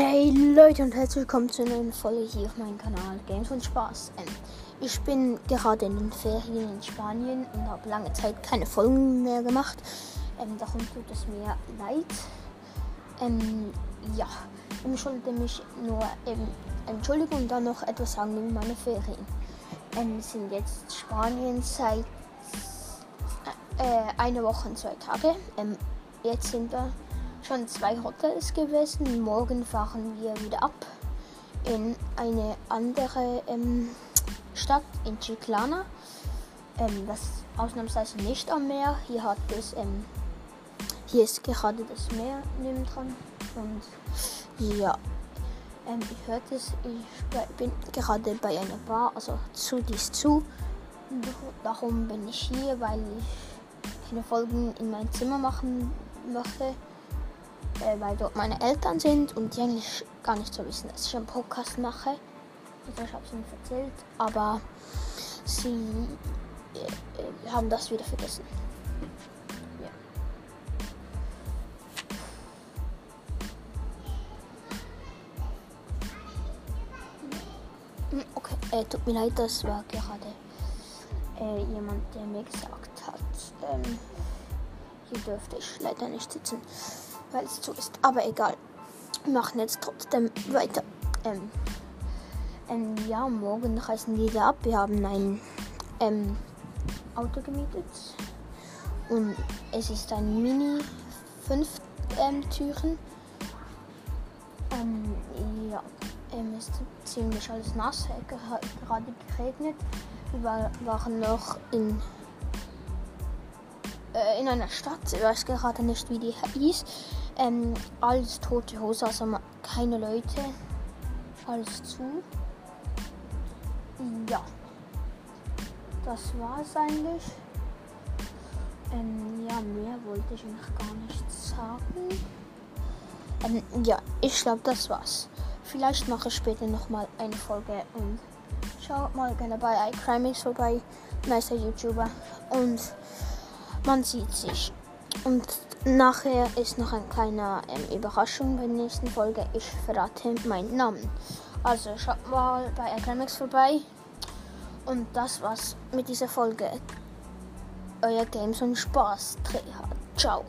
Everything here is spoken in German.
Hey Leute und herzlich willkommen zu einer neuen Folge hier auf meinem Kanal Games und Spaß. Ich bin gerade in den Ferien in Spanien und habe lange Zeit keine Folgen mehr gemacht. Darum tut es mir leid. Ich sollte mich nur entschuldigen und dann noch etwas sagen über meine Ferien. Sind jetzt Spanien seit einer Woche und 2 Tage. Jetzt sind wir schon 2 Hotels gewesen. Morgen fahren wir wieder ab in eine andere Stadt, in Chiclana. Das ist ausnahmsweise nicht am Meer. Hier ist gerade das Meer nebendran. Und ja, ich bin gerade bei einer Bar, also die ist zu. Darum bin ich hier, weil ich keine Folgen in mein Zimmer machen möchte, weil dort meine Eltern sind und die eigentlich gar nicht so wissen, dass ich einen Podcast mache. Also ich habe es ihnen erzählt, aber sie haben das wieder vergessen. Ja. Okay, tut mir leid, das war gerade jemand, der mir gesagt hat, hier dürfte ich leider nicht sitzen, weil es zu ist. Aber egal, wir machen jetzt trotzdem weiter. Morgen reisen wir wieder ab. Wir haben ein Auto gemietet und es ist ein Mini 5 Türen. Es ist ziemlich alles nass, hat gerade geregnet. Wir waren noch in einer Stadt, ich weiß gerade nicht, wie die hieß. Alles tote Hose, also keine Leute, alles zu. Ja, das war's eigentlich. Mehr wollte ich noch gar nicht sagen. Ich glaube, das war's. Vielleicht mache ich später nochmal eine Folge und schaut mal gerne bei iCrimi vorbei, meister YouTuber. Und man sieht sich. Und nachher ist noch ein kleiner Überraschung bei der nächsten Folge. Ich verrate meinen Namen. Also schaut mal bei RG-MX vorbei. Und das war's mit dieser Folge. Euer Games und Spaß. Ciao.